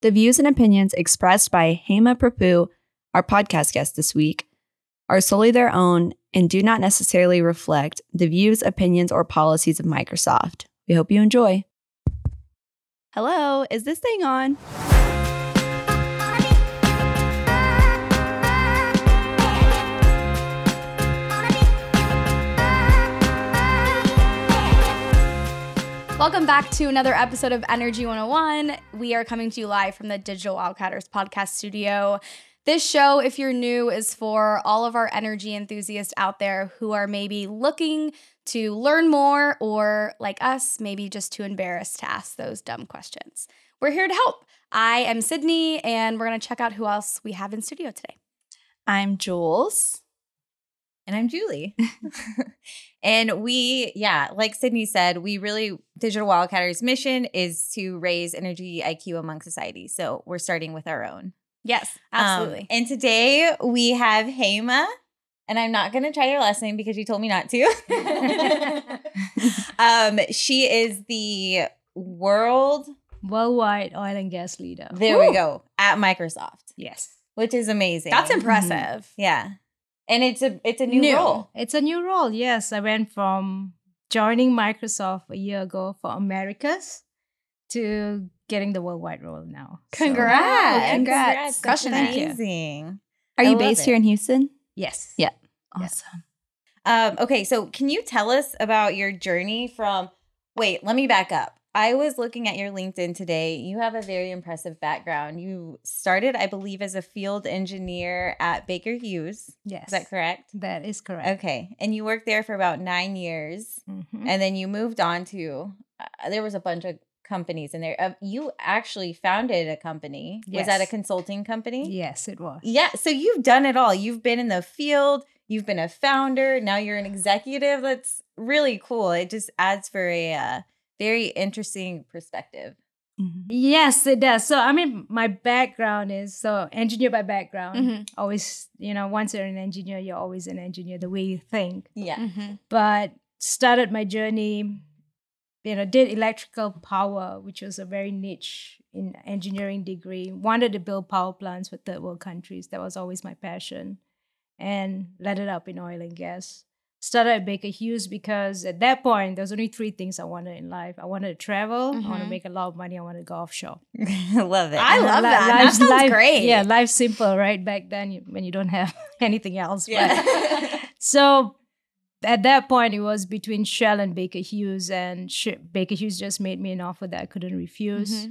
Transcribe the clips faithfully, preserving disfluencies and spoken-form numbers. The views and opinions expressed by Hema Prapoo, our podcast guest this week, are solely their own and do not necessarily reflect the views, opinions, or policies of Microsoft. We hope you enjoy. Hello, is this thing on? Welcome back to another episode of Energy one oh one. We are coming to you live from the Digital Wildcatters podcast studio. This show, if you're new, is for all of our energy enthusiasts out there who are maybe looking to learn more or, like us, maybe just too embarrassed to ask those dumb questions. We're here to help. I am Sydney, and we're going to check out who else we have in studio today. I'm Jules. And I'm Julie. And we, yeah, like Sydney said, we really, Digital Wildcatters' mission is to raise energy I Q among society. So we're starting with our own. Yes, absolutely. Um, and today we have Hema, and I'm not going to try your last name because you told me not to. um, she is the world... worldwide oil and gas leader. There Ooh. we go. At Microsoft. Yes. Which is amazing. That's impressive. Mm-hmm. Yeah. And it's a it's a new, new role. It's a new role, yes. I went from joining Microsoft a year ago for Americas to getting the worldwide role now. Congrats. So, wow, congrats. Congrats. That's amazing. Are you based it. here in Houston? Yes. Yeah. Awesome. Um, okay, so can you tell us about your journey from, wait, let me back up. I was looking at your LinkedIn today. You have a very impressive background. You started, I believe, as a field engineer at Baker Hughes. Yes. Is that correct? That is correct. Okay. And you worked there for about nine years. Mm-hmm. And then you moved on to, uh, there was a bunch of companies in there. Uh, you actually founded a company. Yes. Was that a consulting company? Yes, it was. Yeah. So you've done it all. You've been in the field. You've been a founder. Now you're an executive. That's really cool. It just adds for a... Uh, very interesting perspective. Mm-hmm. Yes, it does. So, I mean, my background is, so engineer by background, mm-hmm. always, you know, once you're an engineer, you're always an engineer, the way you think. Yeah. Mm-hmm. But started my journey, you know, did electrical power, which was a very niche in engineering degree. Wanted to build power plants for third world countries. That was always my passion. And led it up in oil and gas. Started at Baker Hughes because at that point, there's only three things I wanted in life. I wanted to travel, mm-hmm. I want to make a lot of money, I want to go offshore. I love it. I and love li- that. Life, that sounds life, great. Yeah, life's simple, right? Back then, you, when you don't have anything else. Yeah. But, so at that point, it was between Shell and Baker Hughes, and Sh- Baker Hughes just made me an offer that I couldn't refuse. Mm-hmm.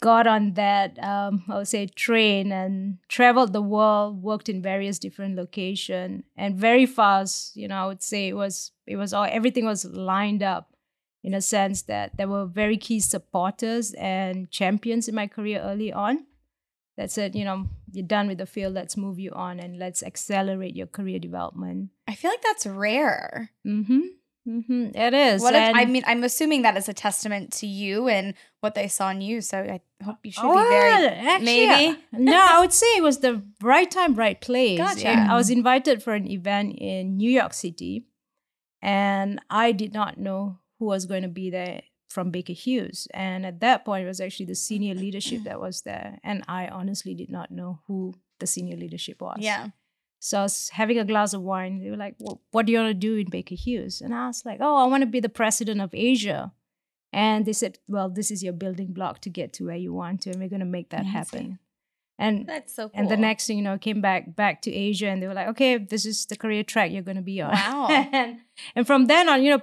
Got on that, um, I would say, train and traveled the world, worked in various different locations, and very fast, you know, I would say it was, it was all, everything was lined up in a sense that there were very key supporters and champions in my career early on that said, you know, you're done with the field, let's move you on and let's accelerate your career development. I feel like that's rare. Mm-hmm. Mm-hmm. It is. What if, I mean, I'm assuming that is a testament to you and what they saw in you. So I hope you should oh, be very actually, maybe. Yeah. No, I would say it was the right time, right place. Gotcha. And I was invited for an event in New York City, and I did not know who was going to be there from Baker Hughes. And at that point, it was actually the senior leadership that was there, and I honestly did not know who the senior leadership was. Yeah. So I was having a glass of wine. They were like, well, what do you want to do in Baker Hughes? And I was like, oh, I want to be the president of Asia. And they said, well, this is your building block to get to where you want to, and we're going to make that Amazing. happen. And that's so cool. And the next thing you know, I came back back to Asia, and they were like, okay, this is the career track you're going to be on. Wow. and, and from then on, you know,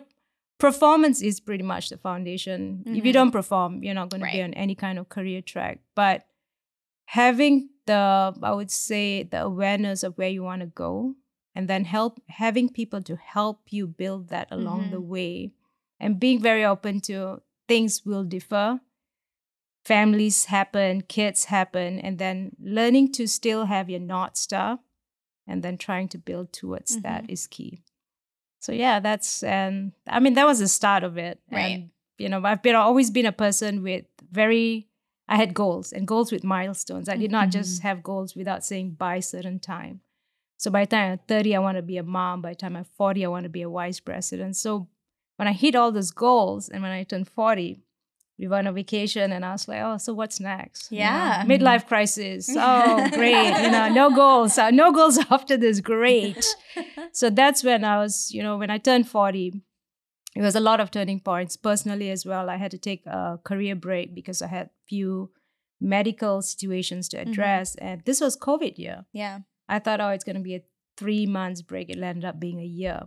performance is pretty much the foundation. Mm-hmm. If you don't perform, you're not going right. to be on any kind of career track. But having the, I would say, the awareness of where you want to go, and then help having people to help you build that along mm-hmm. the way, and being very open to things will differ. Families happen, kids happen, and then learning to still have your North Star and then trying to build towards mm-hmm. that is key. So yeah, that's, and I mean, that was the start of it. Right. And, you know, I've been always been a person with very... I had goals and goals with milestones. I did not mm-hmm. just have goals without saying by certain time. So by the time I'm thirty, I want to be a mom. By the time I'm forty, I want to be a vice president. So when I hit all those goals and when I turned forty, we were on a vacation and I was like, oh, so what's next? Yeah. You know, midlife crisis. Oh, great. You know, no goals. No goals after this. Great. So that's when I was, you know, when I turned forty, it was a lot of turning points. Personally as well, I had to take a career break because I had few medical situations to address. Mm-hmm. And this was COVID year. Yeah. I thought, oh, it's going to be a three months break. It ended up being a year.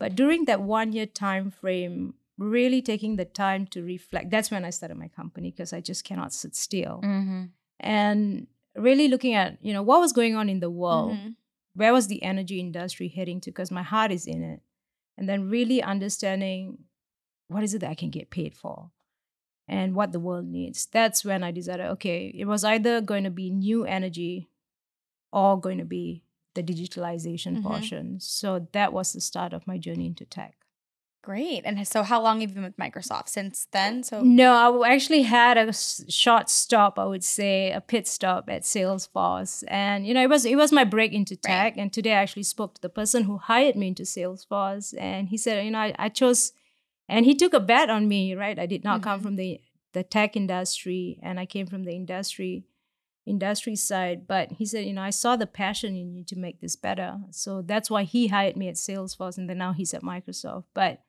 But during that one year time frame, really taking the time to reflect. That's when I started my company because I just cannot sit still. Mm-hmm. And really looking at, you know, what was going on in the world? Mm-hmm. Where was the energy industry heading to? Because my heart is in it. And then really understanding what is it that I can get paid for and what the world needs. That's when I decided, okay, it was either going to be new energy or going to be the digitalization mm-hmm. portion. So that was the start of my journey into tech. Great. And so how long have you been with Microsoft since then? So no, I actually had a short stop, I would say, a pit stop at Salesforce. And, you know, it was it was my break into tech. Right. And today I actually spoke to the person who hired me into Salesforce. And he said, you know, I, I chose, and he took a bet on me, right? I did not mm-hmm. come from the, the tech industry, and I came from the industry industry side. But he said, you know, I saw the passion in you to make this better. So that's why he hired me at Salesforce. And then now he's at Microsoft. But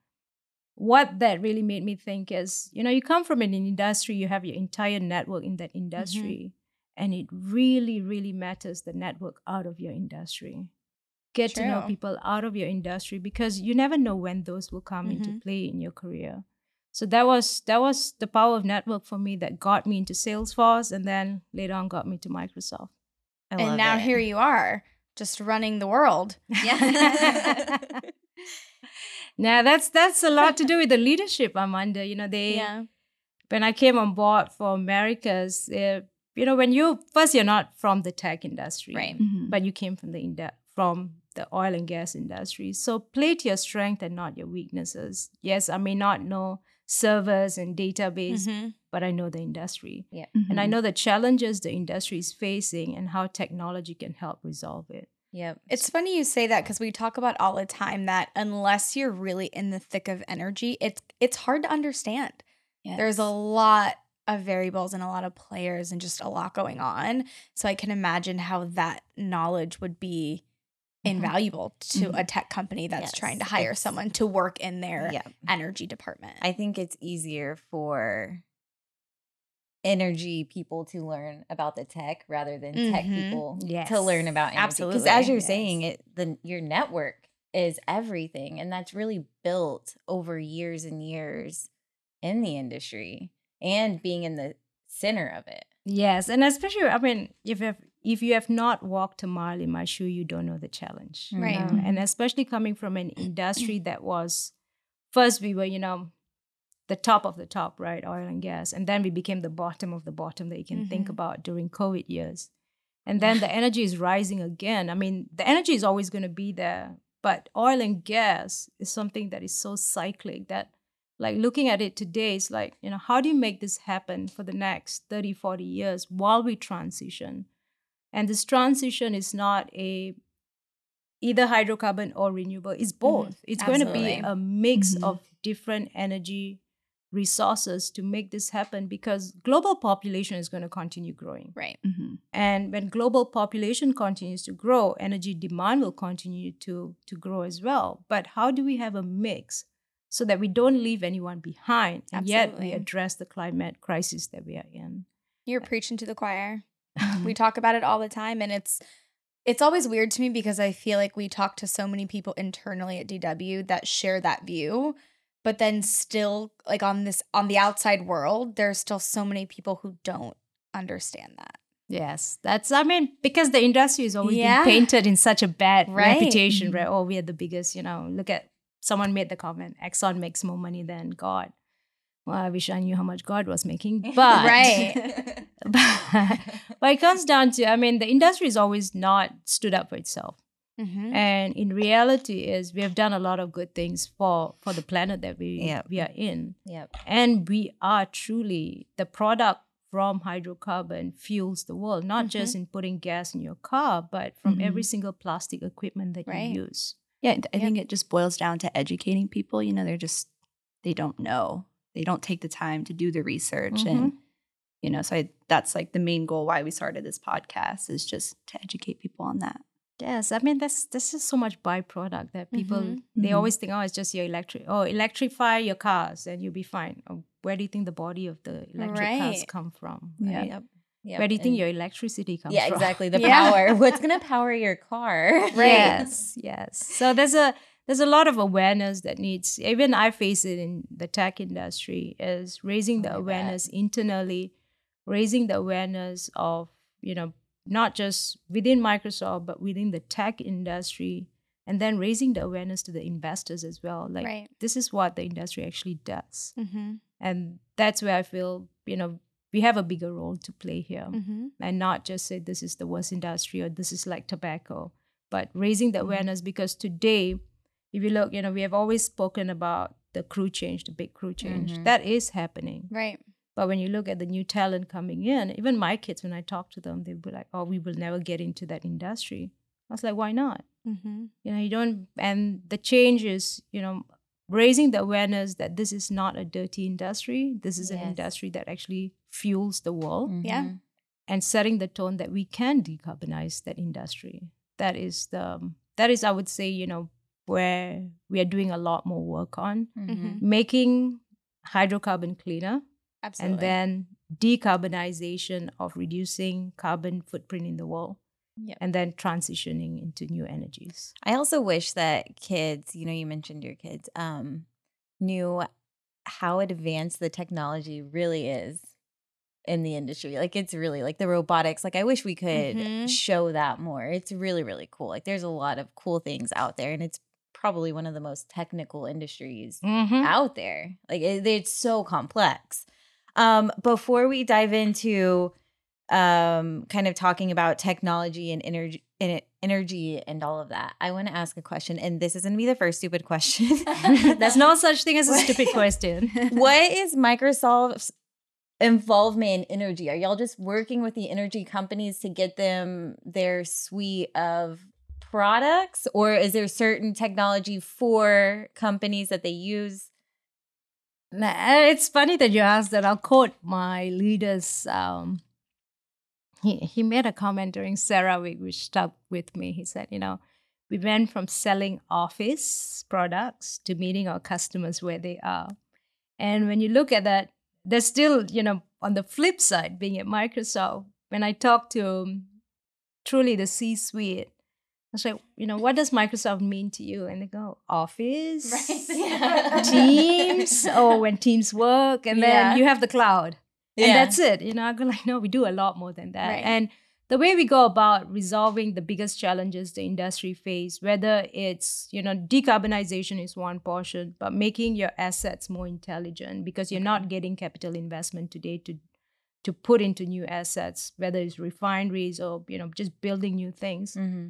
what that really made me think is, you know, you come from an industry, you have your entire network in that industry, mm-hmm. and it really, really matters the network out of your industry. Get True. To know people out of your industry because you never know when those will come mm-hmm. into play in your career. So that was that was the power of network for me that got me into Salesforce and then later on got me to Microsoft. I and now it. Here you are, just running the world. Yeah. Now, that's that's a lot to do with the leadership I'm under. You know, they, yeah. when I came on board for Americas, uh, you know, when you, first you're not from the tech industry, right? Mm-hmm. But you came from the ind- from the oil and gas industry. So play to your strength and not your weaknesses. Yes, I may not know servers and database, mm-hmm. but I know the industry. Yeah. Mm-hmm. And I know the challenges the industry is facing and how technology can help resolve it. Yeah. It's funny you say that because we talk about all the time that unless you're really in the thick of energy, it's it's hard to understand. Yes. There's a lot of variables and a lot of players and just a lot going on. So I can imagine how that knowledge would be mm-hmm. invaluable to mm-hmm. a tech company that's yes. trying to hire it's, someone to work in their yeah. energy department. I think it's easier for energy people to learn about the tech rather than mm-hmm. tech people yes. to learn about energy. Absolutely. Because as you're yes. saying, it the your network is everything, and that's really built over years and years in the industry and being in the center of it. Yes, and especially, I mean, if you have, if you have not walked a mile in my shoe, you don't know the challenge. Right. You know? And especially coming from an industry that was, first we were, you know, the top of the top, right? Oil and gas. And then we became the bottom of the bottom that you can mm-hmm. think about during COVID years. And then the energy is rising again. I mean, the energy is always going to be there, but oil and gas is something that is so cyclic that like looking at it today is like, you know, how do you make this happen for the next thirty, forty years while we transition? And this transition is not a either hydrocarbon or renewable. It's both. Mm-hmm. It's Absolutely. Going to be a mix mm-hmm. of different energy resources to make this happen because global population is going to continue growing. Right. Mm-hmm. And when global population continues to grow, energy demand will continue to, to grow as well. But how do we have a mix so that we don't leave anyone behind and Absolutely. Yet we address the climate crisis that we are in? You're yeah. preaching to the choir. We talk about it all the time, and it's it's always weird to me because I feel like we talk to so many people internally at D W that share that view. But then still, like on this, on the outside world, there's still so many people who don't understand that. Yes, that's, I mean, because the industry has always yeah. been painted in such a bad right. reputation, right? Oh, we are the biggest, you know, look at, someone made the comment, Exxon makes more money than God. Well, I wish I knew how much God was making, but, right. but, but it comes down to, I mean, the industry has always not stood up for itself. Mm-hmm. And in reality is we have done a lot of good things for, for the planet that we, yep. we are in. Yep. And we are truly the product from hydrocarbon fuels the world, not mm-hmm. just in putting gas in your car, but from mm-hmm. every single plastic equipment that right. you use. Yeah, I think yep. it just boils down to educating people. You know, they're just, they don't know. They don't take the time to do the research. Mm-hmm. And, you know, so I, that's like the main goal why we started this podcast, is just to educate people on that. Yes. I mean, this, this is so much byproduct that people, mm-hmm. they mm-hmm. always think, oh, it's just your electric, oh, electrify your cars and you'll be fine. Oh, where do you think the body of the electric right. cars come from? Right? Yeah. Yep. Yep. Where do you think and your electricity comes yeah, from? Yeah, exactly. The yeah. power. What's going to power your car? Right. Yes, yes. So there's a there's a lot of awareness that needs, even I face it in the tech industry, is raising the oh, awareness bad. internally, raising the awareness of, you know, not just within Microsoft, but within the tech industry, and then raising the awareness to the investors as well. Like, right. this is what the industry actually does. Mm-hmm. And that's where I feel, you know, we have a bigger role to play here, mm-hmm. and not just say this is the worst industry or this is like tobacco, but raising the mm-hmm. awareness, because today, if you look, you know, we have always spoken about the crew change, the big crew change. Mm-hmm. That is happening. Right. But when you look at the new talent coming in, even my kids, when I talk to them, they'll be like, oh, we will never get into that industry. I was like, why not? Mm-hmm. You know, you don't, and the change is, you know, raising the awareness that this is not a dirty industry. This is yes. an industry that actually fuels the world. Mm-hmm. Yeah. And setting the tone that we can decarbonize that industry. That is, the that is, I would say, you know, where we are doing a lot more work on. Mm-hmm. Making hydrocarbon cleaner. Absolutely. And then decarbonization of reducing carbon footprint in the world. Yep. And then transitioning into new energies. I also wish that kids, you know, you mentioned your kids, um, knew how advanced the technology really is in the industry. Like, it's really, like the robotics, like I wish we could mm-hmm. show that more. It's really, really cool. Like, there's a lot of cool things out there, and it's probably one of the most technical industries mm-hmm. out there. Like, it, it's so complex. Um, before we dive into um kind of talking about technology and energy and energy and all of that, I want to ask a question, and this is going to be the first stupid question. There's no such thing as a stupid question. What is Microsoft's involvement in energy? Are y'all just working with the energy companies to get them their suite of products, or is there certain technology for companies that they use? It's funny that you asked that. I'll quote my leaders. um He, he made a comment during CERAWeek, which stuck with me. He said, you know, we went from selling office products to meeting our customers where they are. And when you look at that, there's still, you know, on the flip side, being at Microsoft, when I talk to um, truly the C-suite, I was like, you know, what does Microsoft mean to you? And they go, office, right. yeah. Teams, or when teams work, and yeah. then you have the cloud. Yeah. And that's it. You know, I go like, no, we do a lot more than that. Right. And the way we go about resolving the biggest challenges the industry face, whether it's, you know, decarbonization is one portion, but making your assets more intelligent, because you're okay. not getting capital investment today to to put into new assets, whether it's refineries or, you know, just building new things, mm-hmm.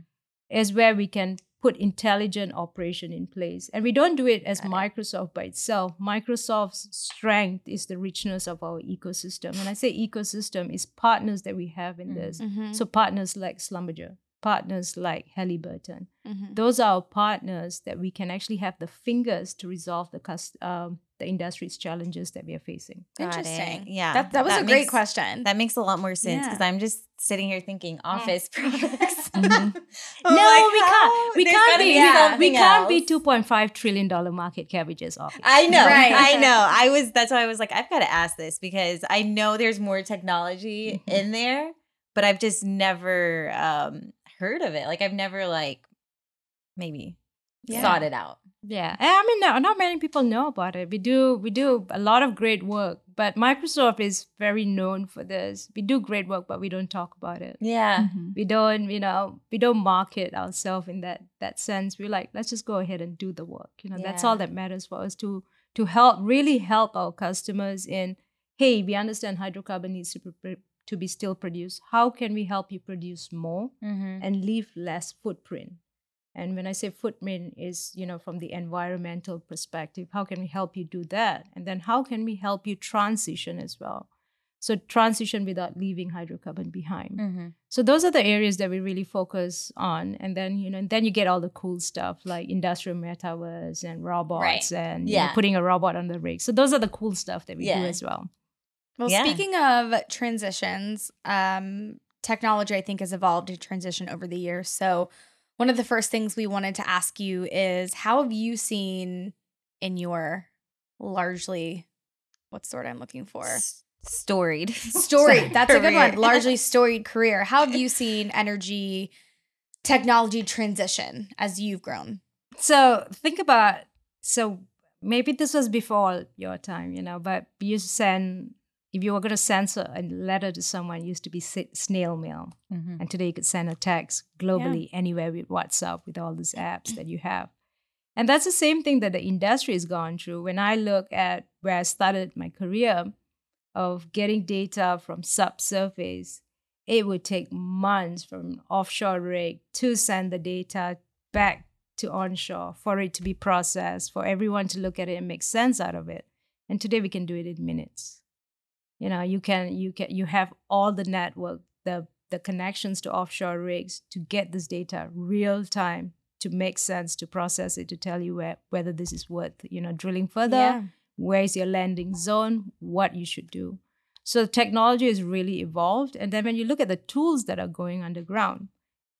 is where we can put intelligent operation in place. And we don't do it as Microsoft by itself. Microsoft's strength is the richness of our ecosystem. When I say ecosystem, it's partners that we have in this. Mm-hmm. So partners like Slumberger, partners like Halliburton. Mm-hmm. Those are our partners that we can actually have the fingers to resolve the cust- um, the industry's challenges that we are facing. Interesting. Yeah. That, that was that a makes, great question. That makes a lot more sense, because yeah. I'm just sitting here thinking office yeah. products. Mm-hmm. oh no, we can't. We can't be, yeah. we can't be two point five trillion dollars market cap, which is office. I know. Right. I know. I was, that's why I was like, I've got to ask this, because I know there's more technology mm-hmm. in there, but I've just never, um, heard of it. Like, I've never like maybe yeah. thought it out. Yeah. I mean, no, not many people know about it. We do we do a lot of great work, but Microsoft is very known for this. We do great work, but we don't talk about it. Yeah. Mm-hmm. We don't, you know, we don't market ourselves in that that sense. We're like, let's just go ahead and do the work. You know, yeah. that's all that matters for us, to to help, really help our customers in, hey, we understand hydrocarbon needs to pre- to be still produced. How can we help you produce more mm-hmm. and leave less footprint? And when I say footprint is, you know, from the environmental perspective, how can we help you do that? And then how can we help you transition as well? So transition without leaving hydrocarbon behind. Mm-hmm. So those are the areas that we really focus on. And then, you know, and then you get all the cool stuff like industrial metaverse and robots, right. and yeah. you know, putting a robot on the rig. So those are the cool stuff that we yeah. do as well. Well, yeah. speaking of transitions, um, technology, I think, has evolved to transition over the years. So one of the first things we wanted to ask you is, how have you seen in your largely, what's the word I'm looking for? S- Storied. Storied. That's a good one. Largely storied career. How have you seen energy technology transition as you've grown? So think about, so maybe this was before your time, you know, but you send, if you were going to send a letter to someone, it used to be snail mail. Mm-hmm. And today you could send a text globally yeah. anywhere with WhatsApp, with all these apps that you have. And that's the same thing that the industry has gone through. When I look at where I started my career, of getting data from subsurface, it would take months from an offshore rig to send the data back to onshore for it to be processed, for everyone to look at it and make sense out of it. And today we can do it in minutes. You know, you can you can you have all the network, the the connections to offshore rigs to get this data real time, to make sense, to process it, to tell you where, whether this is worth, you know, drilling further. Yeah. Where is your landing zone? What you should do. So technology has really evolved. And then when you look at the tools that are going underground,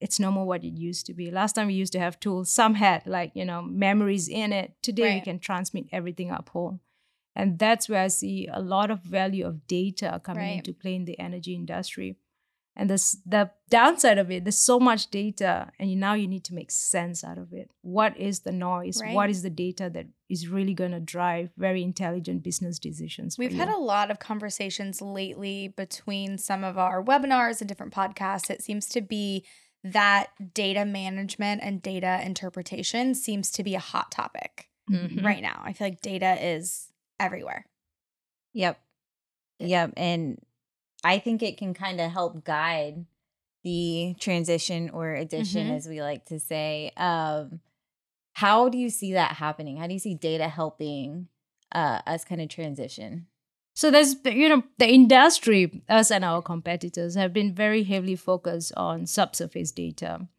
it's no more what it used to be. Last time we used to have tools, some had like, you know, memories in it. Today right. we can transmit everything up whole. And that's where I see a lot of value of data coming right. into play in the energy industry. And this, the downside of it, there's so much data, and you, now you need to make sense out of it. What is the noise? Right. What is the data that is really going to drive very intelligent business decisions? We've had a lot of conversations lately between some of our webinars and different podcasts. It seems to be that data management and data interpretation seems to be a hot topic mm-hmm. right now. I feel like data is everywhere. Yep. Yep. And I think it can kind of help guide the transition or addition, mm-hmm. as we like to say. Um, how do you see that happening? How do you see data helping uh, us kind of transition? So there's, you know, the industry, us and our competitors have been very heavily focused on subsurface data,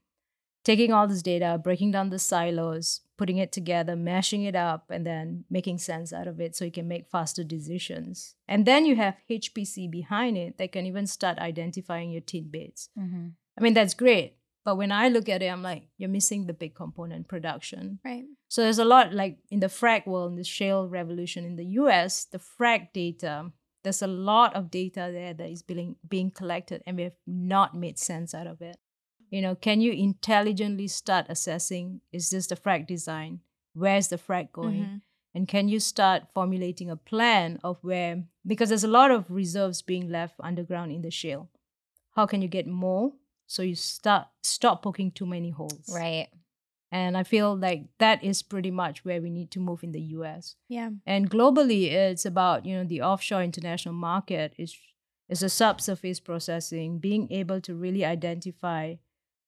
taking all this data, breaking down the silos, putting it together, mashing it up, and then making sense out of it so you can make faster decisions. And then you have H P C behind it that can even start identifying your tidbits. Mm-hmm. I mean, that's great. But when I look at it, I'm like, you're missing the big component, production. Right. So there's a lot, like in the frack world, in the shale revolution in the U S, the frack data, there's a lot of data there that is being, being collected, and we have not made sense out of it. You know, can you intelligently start assessing, is this the frac design? Where's the frac going? Mm-hmm. And can you start formulating a plan of where, because there's a lot of reserves being left underground in the shale. How can you get more so you start stop poking too many holes? Right. And I feel like that is pretty much where we need to move in the U S. Yeah. And globally, it's about, you know, the offshore international market is, is a subsurface processing, being able to really identify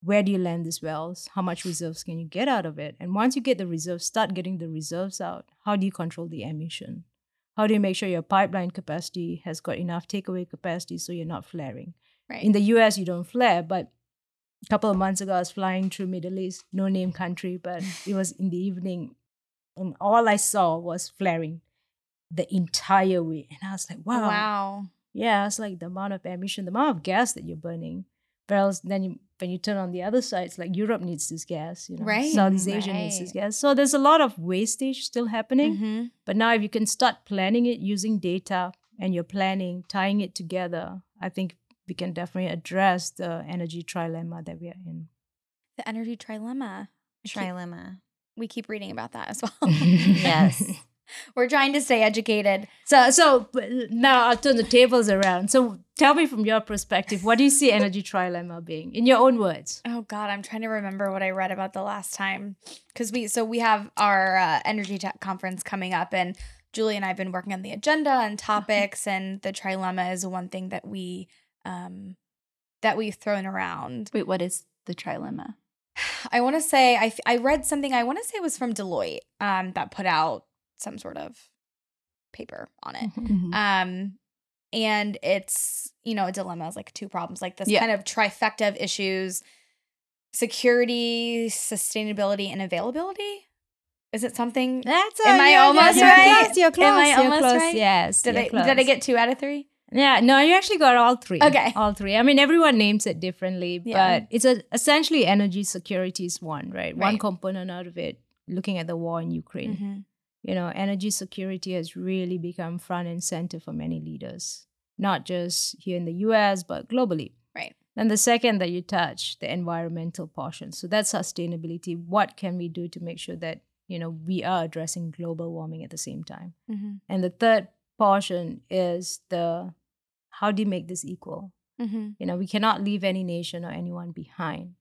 where do you land these wells? How much reserves can you get out of it? And once you get the reserves, start getting the reserves out. How do you control the emission? How do you make sure your pipeline capacity has got enough takeaway capacity so you're not flaring? Right. In the U S, you don't flare, but a couple of months ago, I was flying through Middle East, no name country, but it was in the evening, and all I saw was flaring the entire way. And I was like, wow. Wow. Yeah, I was like, the amount of emission, the amount of gas that you're burning. Barrels, then you, when you turn on the other side, it's like Europe needs this gas, you know, right, Southeast Asia right. needs this gas. So there's a lot of wastage still happening. Mm-hmm. But now if you can start planning it using data and you're planning, tying it together, I think we can definitely address the energy trilemma that we are in. The energy trilemma. Trilemma. Keep, we keep reading about that as well. Yes. We're trying to stay educated. So so now I'll turn the tables around. So tell me from your perspective, what do you see energy trilemma being in your own words? Oh, God, I'm trying to remember what I read about the last time. Because we so we have our uh, energy tech conference coming up, and Julie and I have been working on the agenda and topics, and the trilemma is one thing that, we, um, that we've thrown around. Wait, what is the trilemma? I want to say I, I read something I want to say was from Deloitte um, that put out some sort of paper on it. Mm-hmm. Um, And it's, you know, a dilemma is like two problems, like this yeah. kind of trifecta of issues, security, sustainability, and availability. Is it something? That's Am a, I yeah, almost yeah, right? Close, you're close, Am I almost close, right? Yes. Did I, did I get two out of three? Yeah. No, you actually got all three. Okay. All three. I mean, everyone names it differently, yeah. but it's a, essentially energy security is one, right? right? One component out of it, looking at the war in Ukraine. Mm-hmm. You know, energy security has really become front and center for many leaders, not just here in the U S, but globally. Right. And the second that you touch, the environmental portion. So that's sustainability. What can we do to make sure that, you know, we are addressing global warming at the same time? Mm-hmm. And the third portion is the, how do you make this equal? Mm-hmm. You know, we cannot leave any nation or anyone behind.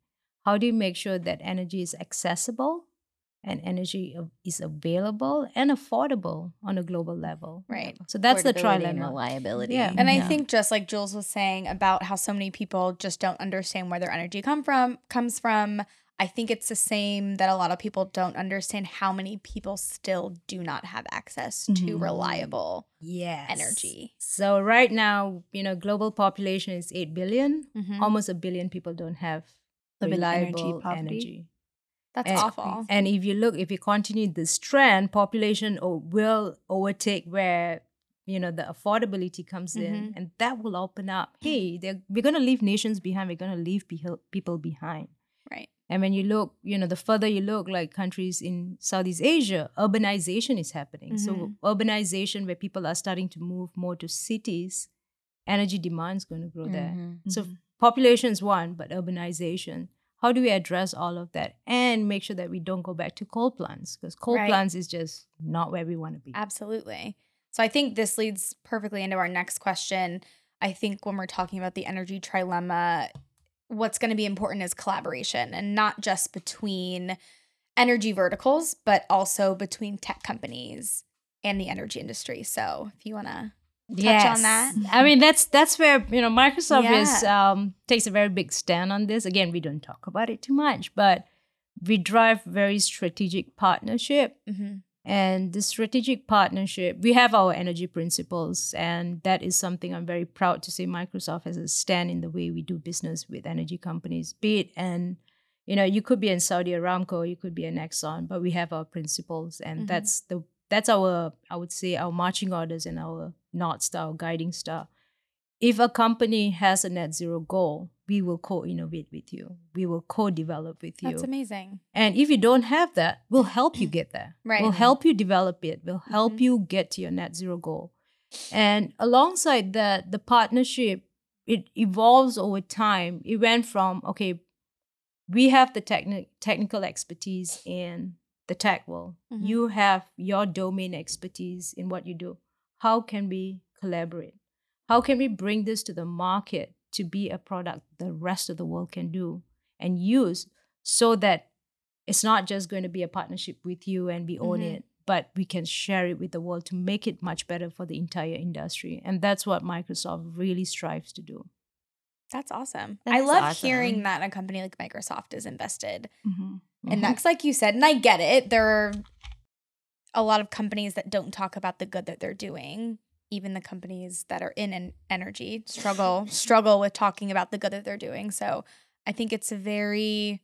How do you make sure that energy is accessible? And energy is available and affordable on a global level. Right. So that's the trilemma. And reliability. Yeah. And yeah. I think just like Jules was saying about how so many people just don't understand where their energy come from, comes from, I think it's the same that a lot of people don't understand how many people still do not have access mm-hmm. to reliable yes. energy. So right now, you know, global population is eight billion. Mm-hmm. Almost a billion people don't have reliable energy. energy. That's and, awful. And if you look, if you continue this trend, population o- will overtake where, you know, the affordability comes mm-hmm. in, and that will open up. Hey, we're going to leave nations behind. We're going to leave pe- people behind. Right. And when you look, you know, the further you look, like countries in Southeast Asia, urbanization is happening. Mm-hmm. So urbanization, where people are starting to move more to cities, energy demand is going to grow mm-hmm. there. Mm-hmm. So population is one, but urbanization. How do we address all of that and make sure that we don't go back to coal plants? Because coal right. plants is just not where we want to be. Absolutely. So I think this leads perfectly into our next question. I think when we're talking about the energy trilemma, what's going to be important is collaboration, and not just between energy verticals, but also between tech companies and the energy industry. So if you want to... touch yes. on that. I mean, that's that's where, you know, Microsoft yeah. is um, takes a very big stand on this. Again, we don't talk about it too much, but we drive very strategic partnership. Mm-hmm. And the strategic partnership, we have our energy principles, and that is something I'm very proud to say Microsoft has a stand in the way we do business with energy companies. Be it, and you know, you could be in Saudi Aramco, you could be in Exxon, but we have our principles, and mm-hmm. that's the that's our, I would say, our marching orders and our North Star, guiding star. If a company has a net zero goal, we will co-innovate with you. We will co-develop with you. That's amazing. And if you don't have that, we'll help you get there. Right. We'll help you develop it. We'll help mm-hmm. you get to your net zero goal. And alongside that, the partnership, it evolves over time. It went from, okay, we have the techni- technical expertise in the tech world. Mm-hmm. You have your domain expertise in what you do. How can we collaborate? How can we bring this to the market to be a product the rest of the world can do and use, so that it's not just going to be a partnership with you and we own mm-hmm. it, but we can share it with the world to make it much better for the entire industry. And that's what Microsoft really strives to do. That's awesome. That's I love awesome. hearing that a company like Microsoft is invested. Mm-hmm. And that's like you said, and I get it. There are a lot of companies that don't talk about the good that they're doing. Even the companies that are in energy struggle struggle with talking about the good that they're doing. So I think it's very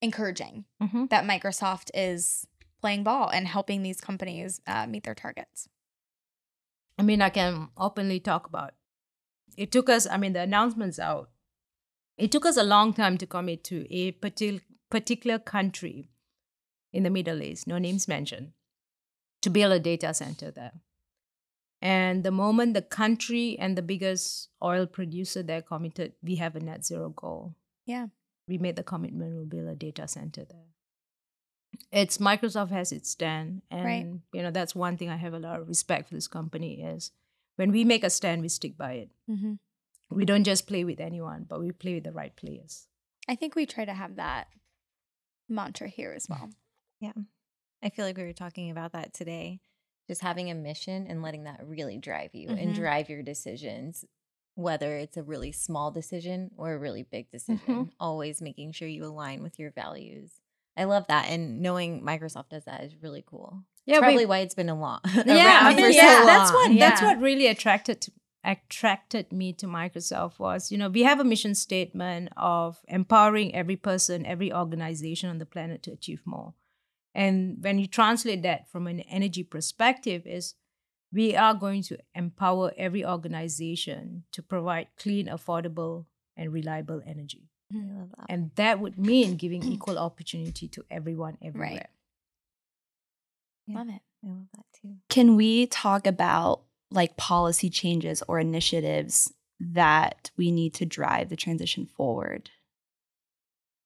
encouraging mm-hmm. that Microsoft is playing ball and helping these companies uh, meet their targets. I mean, I can openly talk about it. It took us, I mean, the announcement's out. It took us a long time to commit to a particular particular country in the Middle East, no names mentioned, to build a data center there. And the moment the country and the biggest oil producer there committed, we have a net zero goal. Yeah. We made the commitment, we'll build a data center there. It's Microsoft has its stand. And, right. you know, that's one thing I have a lot of respect for this company is when we make a stand, we stick by it. Mm-hmm. We don't just play with anyone, but we play with the right players. I think we try to have that mantra here as well. Yeah. I feel like we were talking about that today. Just having a mission and letting that really drive you mm-hmm. and drive your decisions, whether it's a really small decision or a really big decision, mm-hmm. always making sure you align with your values. I love that. And knowing Microsoft does that is really cool. Yeah, it's probably we, why it's been a lot. Yeah, I mean, yeah so long. That's what yeah. that's what really attracted to attracted me to Microsoft was, you know, we have a mission statement of empowering every person, every organization on the planet to achieve more. And when you translate that from an energy perspective is we are going to empower every organization to provide clean, affordable, and reliable energy. I love that. And that would mean giving equal opportunity to everyone everywhere. Right. Yeah. Love it. I love that too. Can we talk about like policy changes or initiatives that we need to drive the transition forward?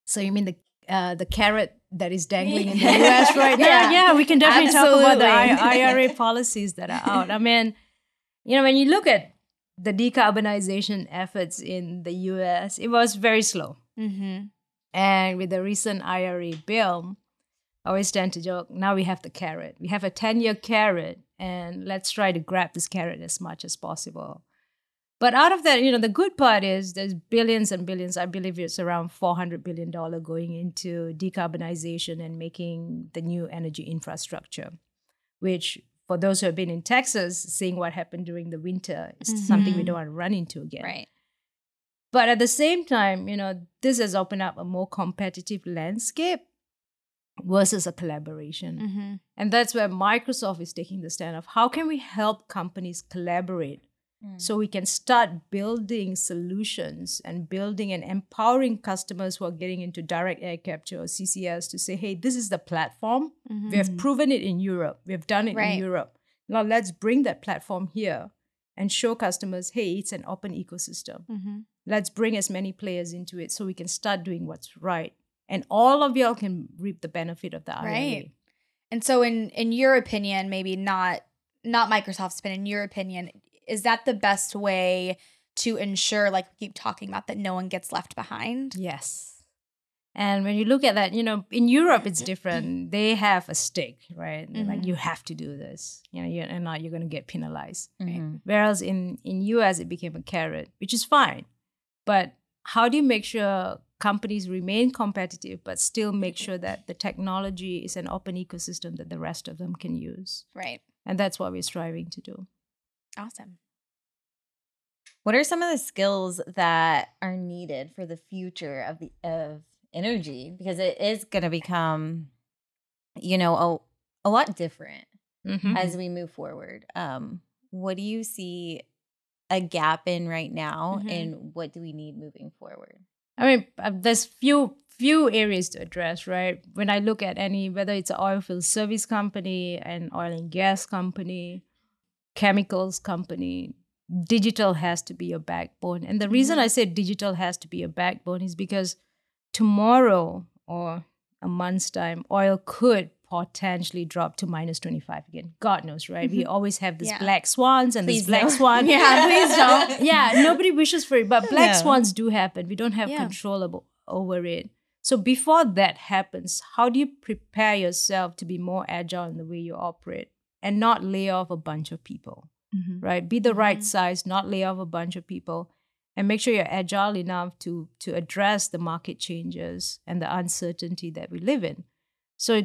So you mean the uh, the carrot that is dangling in the U S right now? Yeah, yeah, we can definitely Absolutely. talk about the I R A policies that are out. I mean, you know, when you look at the decarbonization efforts in the U S, it was very slow. Mm-hmm. And with the recent I R A bill, I always tend to joke, now we have the carrot. We have a ten-year carrot, and let's try to grab this carrot as much as possible. But out of that, you know, the good part is there's billions and billions. I believe it's around four hundred billion dollars going into decarbonization and making the new energy infrastructure, which for those who have been in Texas, seeing what happened during the winter is mm-hmm. something we don't want to run into again. Right. But at the same time, you know, this has opened up a more competitive landscape versus a collaboration. Mm-hmm. And that's where Microsoft is taking the stand of how can we help companies collaborate mm. so we can start building solutions and building and empowering customers who are getting into direct air capture or C C S to say, hey, this is the platform. Mm-hmm. We have proven it in Europe. We have done it right. in Europe. Now let's bring that platform here and show customers, hey, it's an open ecosystem. Mm-hmm. Let's bring as many players into it so we can start doing what's right. And all of y'all can reap the benefit of the I R A. Right. And so in, in your opinion, maybe not not Microsoft's, but in your opinion, is that the best way to ensure, like we keep talking about, that no one gets left behind? Yes. And when you look at that, you know, in Europe, it's different. They have a stake, right? Mm-hmm. Like, you have to do this. You know, you're, and not you're going to get penalized. Mm-hmm. Right? Whereas in, in U S, it became a carrot, which is fine. But how do you make sure companies remain competitive, but still make sure that the technology is an open ecosystem that the rest of them can use? Right. And that's what we're striving to do. Awesome. What are some of the skills that are needed for the future of the of energy? Because it is going to become, you know, a, a lot different mm-hmm. as we move forward. Um, what do you see a gap in right now, mm-hmm. and what do we need moving forward? I mean, there's few few areas to address, right? When I look at any, whether it's an oil field service company, an oil and gas company, chemicals company, digital has to be your backbone. And the reason I say digital has to be your backbone is because tomorrow or a month's time, oil could potentially drop to minus twenty-five again. God knows, right? Mm-hmm. We always have these yeah. black swans and please this black don't. swan. Yeah, please don't. Yeah, nobody wishes for it, but black no. swans do happen. We don't have yeah. control over it. So before that happens, how do you prepare yourself to be more agile in the way you operate and not lay off a bunch of people, mm-hmm. right? Be the right mm-hmm. size, not lay off a bunch of people, and make sure you're agile enough to, to address the market changes and the uncertainty that we live in. So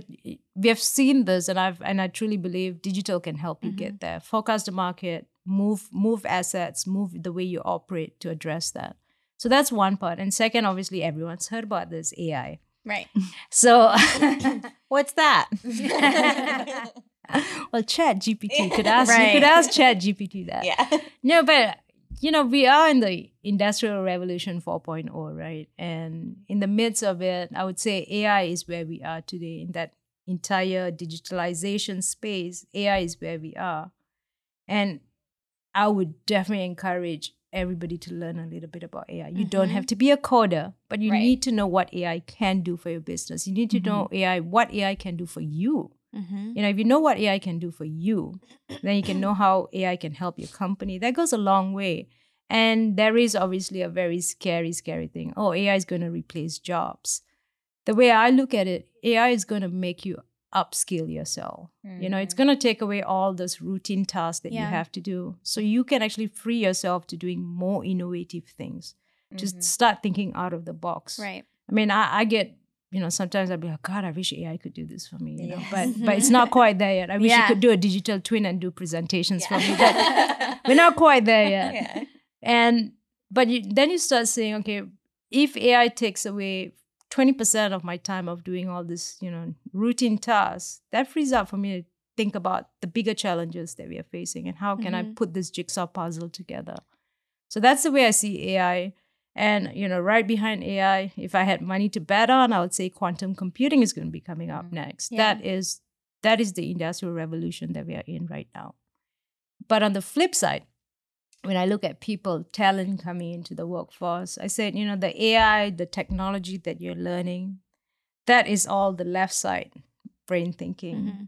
we have seen this, and I've and I truly believe digital can help you mm-hmm. get there. Forecast the market, move move assets, move the way you operate to address that. So that's one part. And second, obviously, everyone's heard about this A I, right? So what's that? Well, Chat G P T could ask right. you could ask Chat G P T that. Yeah. No, but you know, we are in the Industrial Revolution four point oh, right? And in the midst of it, I would say A I is where we are today. In that entire digitalization space, A I is where we are. And I would definitely encourage everybody to learn a little bit about A I. You mm-hmm. don't have to be a coder, but you right. need to know what A I can do for your business. You need to mm-hmm. know A I, what A I can do for you. Mm-hmm. You know, if you know what A I can do for you, then you can know how A I can help your company. That goes a long way. And there is obviously a very scary, scary thing. Oh, A I is going to replace jobs. The way I look at it, A I is going to make you upskill yourself. Mm-hmm. You know, it's going to take away all those routine tasks that yeah. you have to do. So you can actually free yourself to doing more innovative things. Mm-hmm. Just start thinking out of the box. Right. I mean, I, I get you know, sometimes I'll be like, God, I wish A I could do this for me, you know, yes. but but it's not quite there yet. I wish yeah. you could do a digital twin and do presentations yeah. for me, but we're not quite there yet. Yeah. And, but you, then you start saying, okay, if A I takes away twenty percent of my time of doing all this, you know, routine tasks, that frees up for me to think about the bigger challenges that we are facing and how can mm-hmm. I put this jigsaw puzzle together. So that's the way I see A I. And, you know, right behind A I, if I had money to bet on, I would say quantum computing is going to be coming up next. Yeah. That is that is the industrial revolution that we are in right now. But on the flip side, when I look at people, talent coming into the workforce, I said, you know, the A I, the technology that you're learning, that is all the left side brain thinking. Mm-hmm.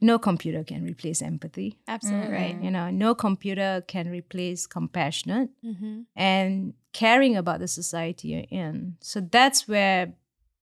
No computer can replace empathy. Absolutely. Mm-hmm. Right. You know, no computer can replace compassionate mm-hmm. and caring about the society you're in. So that's where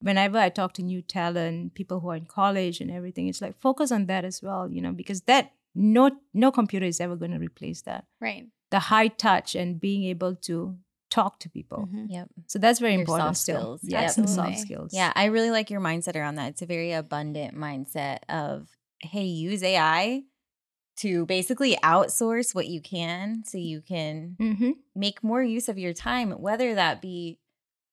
whenever I talk to new talent, people who are in college and everything, it's like focus on that as well, you know, because that no no computer is ever going to replace that. Right. The high touch and being able to talk to people. Mm-hmm. Yep. So that's very your important. Soft skills. Yeah, yep. Soft skills. Yeah. I really like your mindset around that. It's a very abundant mindset of, hey, use A I to basically outsource what you can so you can mm-hmm. make more use of your time, whether that be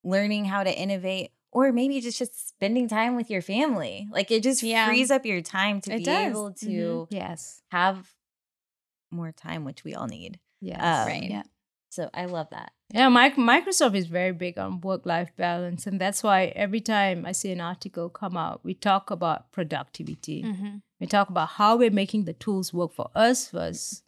learning how to innovate or maybe just, just spending time with your family. Like it just yeah. frees up your time to it be does. able to mm-hmm. yes. have more time, which we all need. Yes. Um, right. Yeah. So I love that. Yeah, my, Microsoft is very big on work-life balance. And that's why every time I see an article come out, we talk about productivity. Mm-hmm. We talk about how we're making the tools work for us first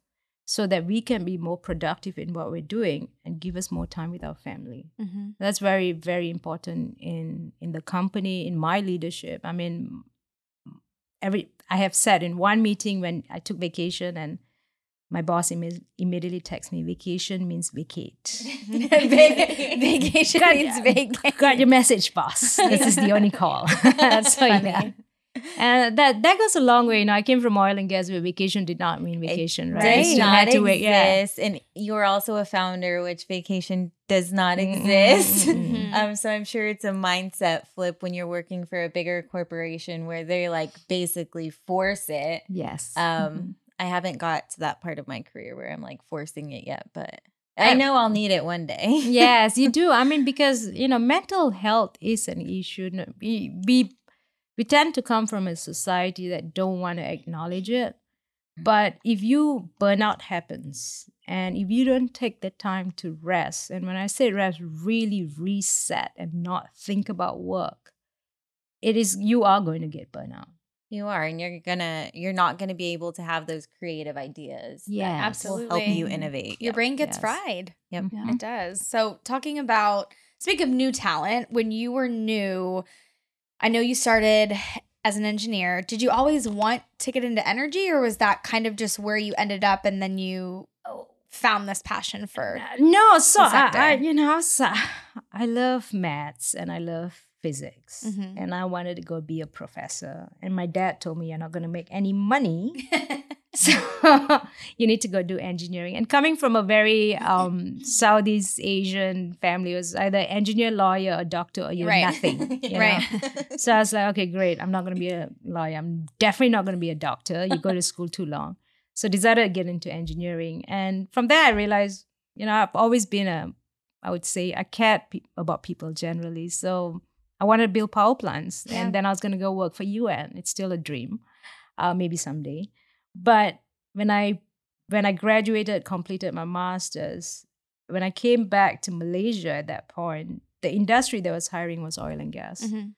so that we can be more productive in what we're doing and give us more time with our family. Mm-hmm. That's very, very important in, in the company, in my leadership. I mean, every I have said in one meeting when I took vacation and my boss Im- immediately texts me, vacation means vacate. Vacation got, means vacate. Got your message, boss. This is the only call. That's so, funny. Yeah. And that, that goes a long way. You know, I came from oil and gas where vacation did not mean vacation, it right? It did you not had to wait. exist. Yeah. And you're also a founder, which vacation does not exist. Mm-hmm. um, so I'm sure it's a mindset flip when you're working for a bigger corporation where they like basically force it. Yes. Um. Mm-hmm. I haven't got to that part of my career where I'm like forcing it yet, but I know I'll need it one day. Yes, you do. I mean, because, you know, mental health is an issue. We, we, we tend to come from a society that don't want to acknowledge it. But if you burnout happens and if you don't take the time to rest, and when I say rest, really reset and not think about work, it is you are going to get burnout. You are, and you're gonna, you're not gonna be able to have those creative ideas. Yeah, absolutely. Help you innovate. Your yep. brain gets yes. fried. Yep, yeah. It does. So, talking about, speak of new talent. When you were new, I know you started as an engineer. Did you always want to get into energy, or was that kind of just where you ended up, and then you found this passion for? No, so I, I, you know, so I love maths and I love physics mm-hmm. and I wanted to go be a professor, and my dad told me you're not going to make any money so you need to go do engineering. And coming from a very um, Southeast Asian family, it was either engineer, lawyer, or doctor, or you're right. nothing you right know? So I was like, okay, great, I'm not going to be a lawyer, I'm definitely not going to be a doctor, you go to school too long. So I decided to get into engineering, and from there I realized, you know, I've always been a I would say I cared pe- about people generally, so I wanted to build power plants, yeah. and then I was going to go work for U N. It's still a dream, uh, maybe someday. But when I when I graduated, completed my master's, when I came back to Malaysia at that point, the industry that was hiring was oil and gas. Mm-hmm.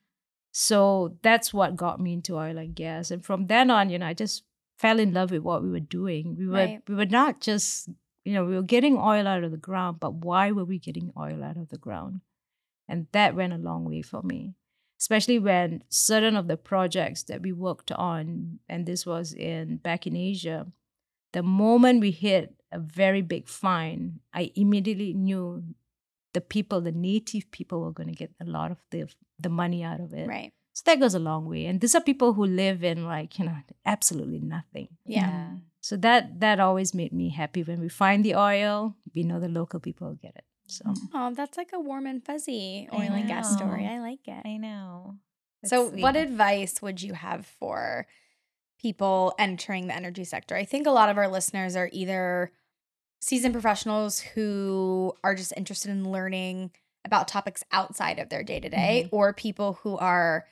So that's what got me into oil and gas. And from then on, you know, I just fell in love with what we were doing. We were right. we were not just, you know, we were getting oil out of the ground, but why were we getting oil out of the ground? And that went a long way for me, especially when certain of the projects that we worked on, and this was in back in Asia, the moment we hit a very big find, I immediately knew the people, the native people, were going to get a lot of the, the money out of it. Right. So that goes a long way. And these are people who live in, like, you know, absolutely nothing. Yeah. yeah. So that that always made me happy. When we find the oil, we know the local people will get it. So, oh, that's like a warm and fuzzy oil and gas story. I like it. I know. Let's so see. What advice would you have for people entering the energy sector? I think a lot of our listeners are either seasoned professionals who are just interested in learning about topics outside of their day-to-day, mm-hmm. or people who are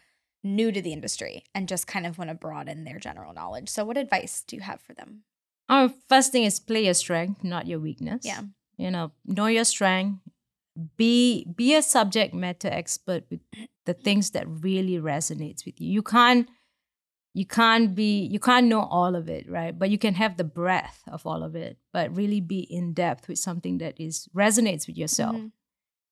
new to the industry and just kind of want to broaden their general knowledge. So what advice do you have for them? Oh, first thing is play your strength, not your weakness. Yeah. You know, know your strength. Be be a subject matter expert with the things that really resonates with you. You can't you can't be you can't know all of it, right? But you can have the breadth of all of it, but really be in depth with something that is resonates with yourself. Mm-hmm.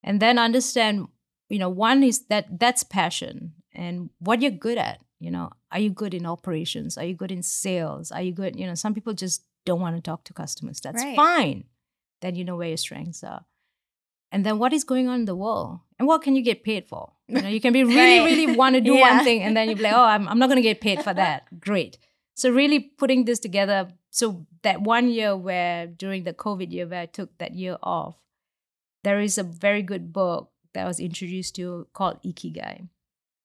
And then understand, you know, one is that that's passion and what you're good at. You know, are you good in operations? Are you good in sales? Are you good? You know, some people just don't want to talk to customers. That's right. Fine. Then you know where your strengths are. And then what is going on in the world? And what can you get paid for? You know, you can be really, right. really want to do yeah. one thing and then you're like, oh, I'm, I'm not going to get paid for that. Great. So really putting this together. So that one year where during the COVID year where I took that year off, there is a very good book that I was introduced to called Ikigai.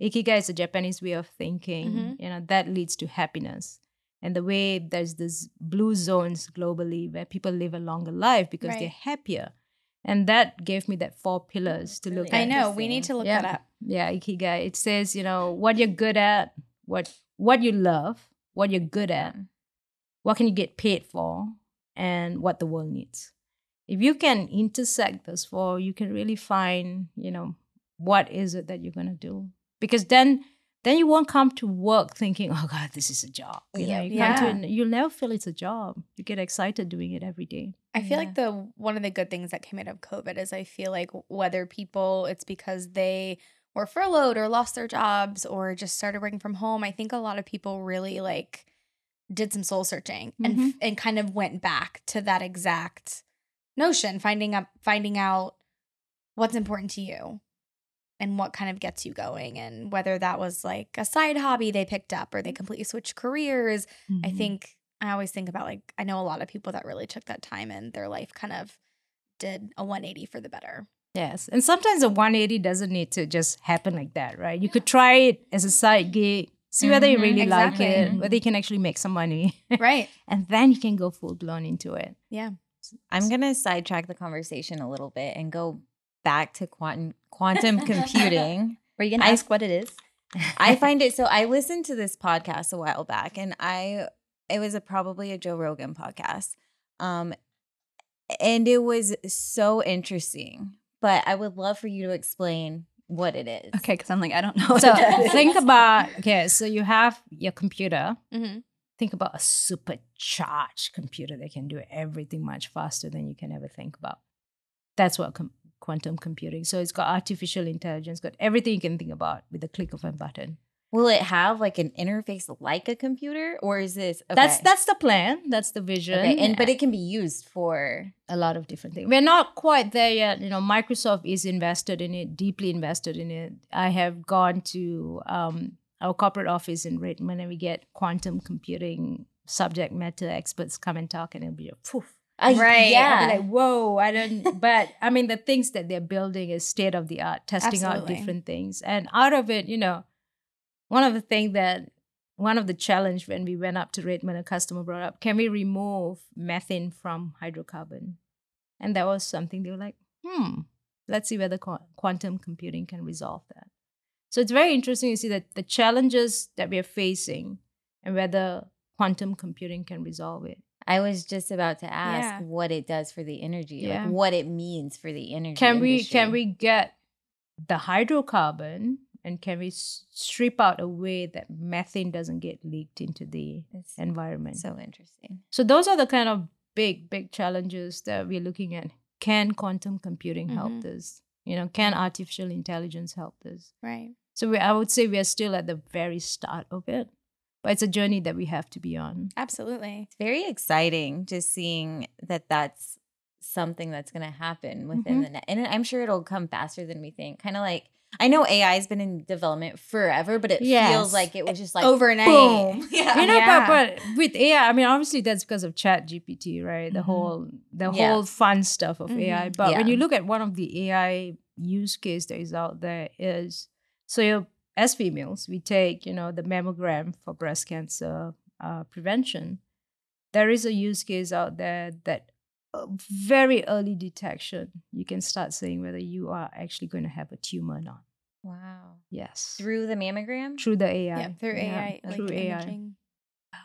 Ikigai is a Japanese way of thinking, mm-hmm. you know, that leads to happiness. And the way there's this blue zones globally where people live a longer life because right. they're happier. And that gave me that four pillars to Brilliant. Look at. I know, we need to look yeah. that up. Yeah, Ikigai. It says, you know, what you're good at, what what you love, what you're good at, what can you get paid for, and what the world needs. If you can intersect those four, you can really find, you know, what is it that you're going to do. Because then... Then you won't come to work thinking, oh, God, this is a job. You yeah, know, you yeah. come to, you'll never feel it's a job. You get excited doing it every day. I feel yeah. like the one of the good things that came out of COVID is I feel like whether people, it's because they were furloughed or lost their jobs or just started working from home, I think a lot of people really like did some soul searching mm-hmm. and and kind of went back to that exact notion, finding up, finding out what's important to you. And what kind of gets you going, and whether that was like a side hobby they picked up or they completely switched careers. Mm-hmm. I think I always think about like I know a lot of people that really took that time and their life kind of did a one eighty for the better. Yes. And sometimes a one eighty doesn't need to just happen like that, right? You yeah. could try it as a side gig, see whether mm-hmm. you really exactly. like it, mm-hmm. whether you can actually make some money. Right. And then you can go full blown into it. Yeah. I'm going to sidetrack the conversation a little bit and go back to quantum quantum computing. Were you gonna ask I, what it is? I find it so. I listened to this podcast a while back, and I it was a, probably a Joe Rogan podcast, um, and it was so interesting. But I would love for you to explain what it is. Okay, because I'm like I don't know. So what think is. About okay. So you have your computer. Mm-hmm. Think about a supercharged computer that can do everything much faster than you can ever think about. That's what. Com- quantum computing. So it's got artificial intelligence, got everything you can think about with the click of a button. Will it have like an interface like a computer, or is this okay. That's that's the plan. That's the vision. Okay. And yeah. but it can be used for a lot of different things. We're not quite there yet. You know, Microsoft is invested in it, deeply invested in it. I have gone to um, our corporate office in Redmond, and we get quantum computing subject matter experts come and talk, and it'll be a poof. I, right. Yeah. I'll be like, whoa, I don't, but I mean, the things that they're building is state of the art, testing Absolutely. Out different things. And out of it, you know, one of the things that, one of the challenge when we went up to Redmond, a customer brought up, can we remove methane from hydrocarbon? And that was something they were like, hmm, let's see whether qu- quantum computing can resolve that. So it's very interesting to see that the challenges that we are facing and whether quantum computing can resolve it. I was just about to ask yeah. what it does for the energy, yeah. like what it means for the energy Can we industry. Can we get the hydrocarbon and can we strip out a way that methane doesn't get leaked into the That's environment? So interesting. So those are the kind of big, big challenges that we're looking at. Can quantum computing mm-hmm. help this? You know, can artificial intelligence help this? Right. So we, I would say we are still at the very start of it. But it's a journey that we have to be on. Absolutely. It's very exciting just seeing that that's something that's going to happen within mm-hmm. the net. And I'm sure it'll come faster than we think. Kind of like I know A I has been in development forever, but it yes. feels like it was just like overnight. Boom. Yeah. You know, yeah. But, but with A I, I mean, obviously that's because of Chat G P T, right? The mm-hmm. whole the yeah. whole fun stuff of mm-hmm. A I. But yeah. when you look at one of the A I use case that is out there is, so you're, as females, we take, you know, the mammogram for breast cancer uh, prevention. There is a use case out there that uh, very early detection, you can start saying whether you are actually going to have a tumor or not. Wow. Yes. Through the mammogram? Through the A I. Yeah, through yeah, A I. Like through A I. Imaging.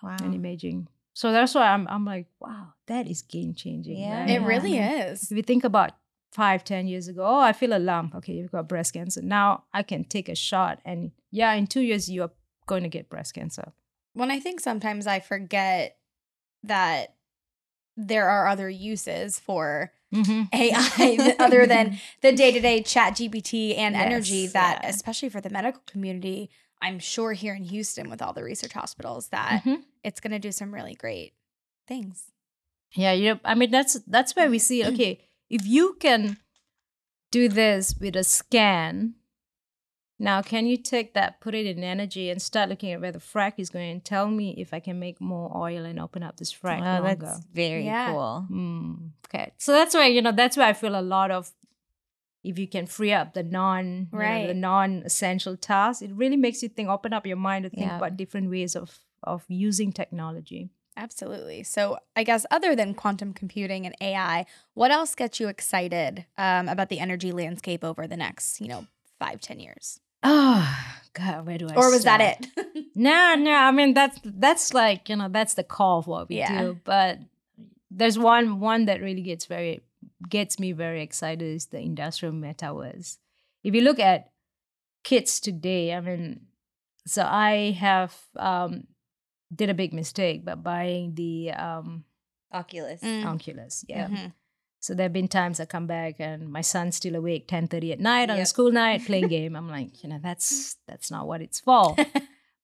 Wow. And imaging. So that's why I'm I'm like, wow, that is game changing. Yeah. Right? It really is. If you think about five, ten years ago, oh, I feel a lump. Okay, you've got breast cancer. Now I can take a shot and yeah, in two years you're going to get breast cancer. When I think sometimes I forget that there are other uses for mm-hmm. A I other than the day-to-day Chat G P T and yes, energy that, yeah. especially for the medical community, I'm sure here in Houston with all the research hospitals that mm-hmm. it's going to do some really great things. Yeah, you know, I mean, that's that's where we see, okay, if you can do this with a scan, now can you take that, put it in energy and start looking at where the frac is going and tell me if I can make more oil and open up this frac wow, longer. That's very yeah. cool. Mm, okay. So that's why, you know, that's why I feel a lot of, if you can free up the non, right. you know, the non-essential tasks, it really makes you think, open up your mind to think yeah. about different ways of, of using technology. Absolutely. So I guess other than quantum computing and A I, what else gets you excited um, about the energy landscape over the next, you know, five, ten years? Oh, God, where do I start? Or was start? that it? No, no. I mean, that's, that's like, you know, that's the core of what we yeah. do. But there's one one that really gets very gets me very excited is the industrial metaverse. If you look at kids today, I mean, so I have um, did a big mistake by buying the um, Oculus. Mm. Oculus, yeah. Mm-hmm. So there have been times I come back and my son's still awake ten thirty at night on yep. a school night playing game. I'm like, you know, that's that's not what it's for.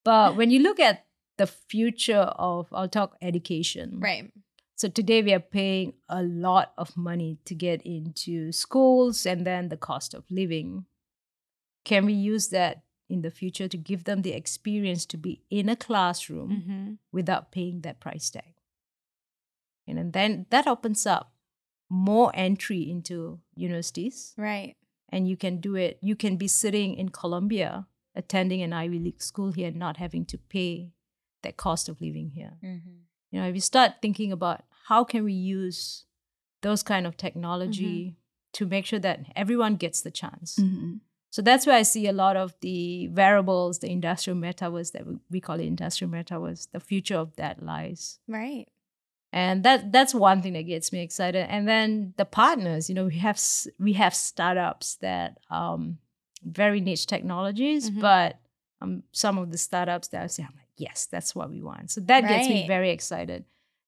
But when you look at the future of, I'll talk education. Right. So today we are paying a lot of money to get into schools and then the cost of living. Can we use that in the future to give them the experience to be in a classroom mm-hmm. without paying that price tag? And then that opens up more entry into universities. Right. And you can do it. You can be sitting in Colombia, attending an Ivy League school here, not having to pay that cost of living here. Mm-hmm. You know, if you start thinking about how can we use those kind of technology mm-hmm. to make sure that everyone gets the chance. Mm-hmm. So that's where I see a lot of the variables, the industrial metaverse that we, we call it industrial metaverse, the future of that lies. Right. And that that's one thing that gets me excited. And then the partners, you know, we have we have startups that um, very niche technologies, mm-hmm. but um, some of the startups that I say, I'm like, yes, that's what we want. So that right. gets me very excited.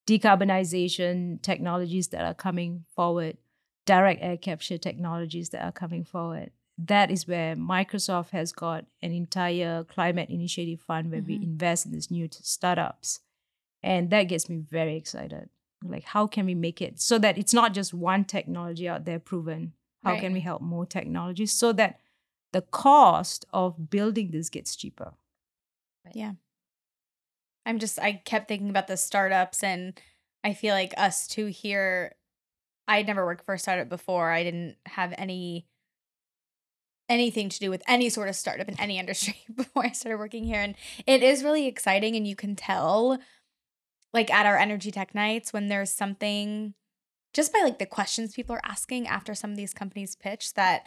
Decarbonization technologies that are coming forward, direct air capture technologies that are coming forward. That is where Microsoft has got an entire climate initiative fund where mm-hmm. we invest in these new t- startups. And that gets me very excited. Like, how can we make it so that it's not just one technology out there proven? How right. can we help more technologies so that the cost of building this gets cheaper? Yeah. I'm just, I kept thinking about the startups, and I feel like us two here, I had never worked for a startup before. I didn't have any, anything to do with any sort of startup in any industry before I started working here. And it is really exciting, and you can tell, like at our energy tech nights, when there's something, just by like the questions people are asking after some of these companies pitch, that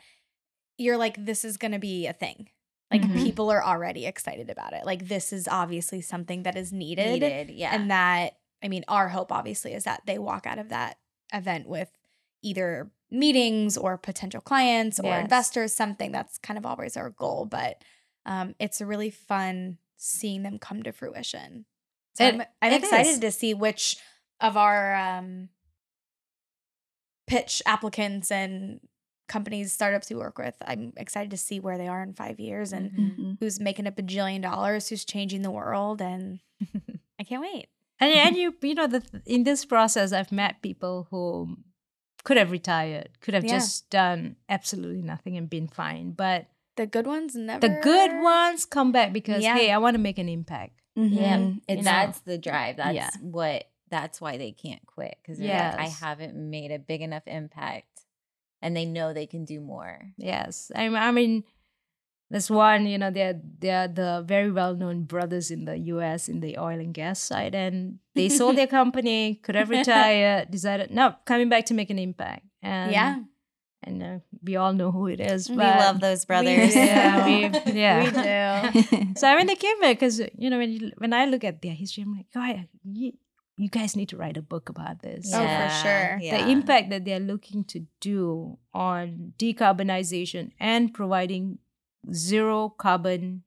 you're like, this is going to be a thing. Like mm-hmm. people are already excited about it. Like this is obviously something that is needed. Needed, yeah. And that, I mean, our hope obviously is that they walk out of that event with either meetings or potential clients yes. or investors, something that's kind of always our goal. But um, it's really fun seeing them come to fruition. So I'm, I'm excited is. to see which of our um, pitch applicants and companies, startups we work with, I'm excited to see where they are in five years and mm-hmm. who's making a bajillion dollars, who's changing the world, and I can't wait. And, and you you know, the, in this process, I've met people who could have retired, could have yeah. just done absolutely nothing and been fine, but The good ones never. The good ones come back because, yeah. hey, I want to make an impact. Mm-hmm. Yeah, it's, that's the drive. That's yeah. what. That's why they can't quit, because yes. like, I haven't made a big enough impact, and they know they can do more. Yes, I mean, I mean, this one, you know, they're they're the very well known brothers in the U S in the oil and gas side, and they sold their company, could have retired, decided no, coming back to make an impact, and yeah. and uh, we all know who it is. But we love those brothers. We yeah, we, yeah, we do. So I mean, they came back because, you know, when you, when I look at their history, I'm like, oh, you, you guys need to write a book about this. Yeah. Oh, for sure. Yeah. The impact that they're looking to do on decarbonization and providing zero carbon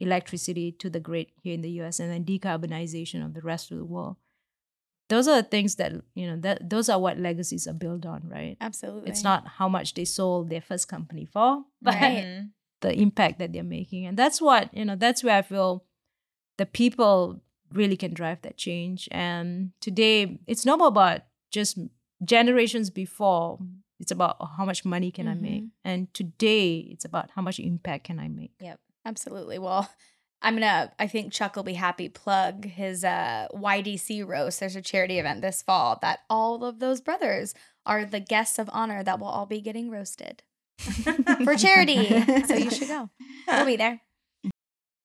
electricity to the grid here in the U S, and then decarbonization of the rest of the world. Those are the things that, you know, that those are what legacies are built on, right? Absolutely. It's not how much they sold their first company for, but right. the impact that they're making. And that's what, you know, that's where I feel the people really can drive that change. And today, it's not about just generations before. It's about how much money can mm-hmm. I make. And today, it's about how much impact can I make. Yep, absolutely. Well, I'm going to, I think Chuck will be happy, plug his uh, Y D C roast. There's a charity event this fall that all of those brothers are the guests of honor that will all be getting roasted for charity. So you should go. We'll be there.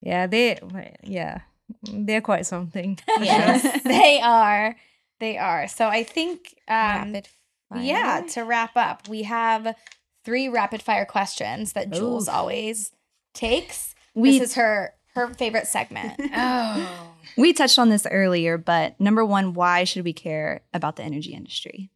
Yeah, they, yeah, they're quite something. Yes, they are. They are. So I think, um, rapid fire. Yeah, to wrap up, we have three rapid fire questions that Jules Ooh. always takes. We, this is her... her favorite segment. Oh. We touched on this earlier, but number one, why should we care about the energy industry?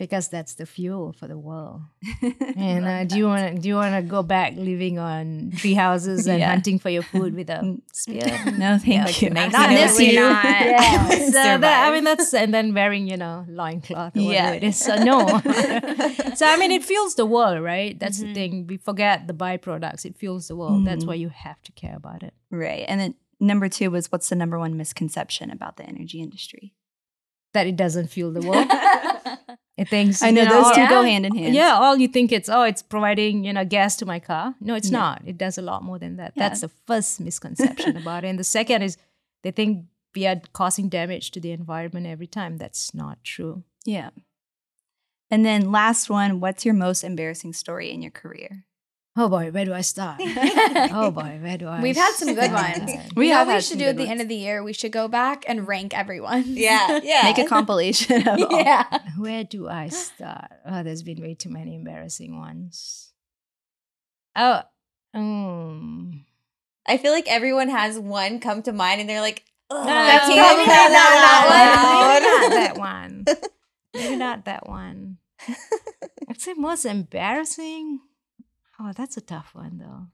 Because that's the fuel for the world. And uh, do you want to do you want to go back living on tree houses and yeah. hunting for your food with a spear? No, thank yeah, you. Not this year. Yeah. So that, I mean, that's and then wearing, you know, loincloth or yeah. whatever it is. So no. So I mean, it fuels the world, right? That's mm-hmm. the thing. We forget the byproducts. It fuels the world. Mm-hmm. That's why you have to care about it. Right. And then number two was, what's the number one misconception about the energy industry? That it doesn't fuel the world. It thinks, I know, you know, those two yeah. go hand in hand. Yeah, all you think it's, oh, it's providing, you know, gas to my car. No, it's yeah. not. It does a lot more than that. Yeah. That's the first misconception about it. And the second is they think we are causing damage to the environment every time. That's not true. Yeah. And then last one, what's your most embarrassing story in your career? Oh boy, where do I start? Oh boy, where do I We've had some good ones. We you know have what we should do at the ones. End of the year? We should go back and rank everyone. Yeah, yeah. Make a compilation of all. Yeah. Where do I start? Oh, there's been way too many embarrassing ones. Oh, um. I feel like everyone has one come to mind and they're like, oh, no, I can't not that one. Maybe not that one. Maybe not that one. I'd say most embarrassing... Oh, that's a tough one, though.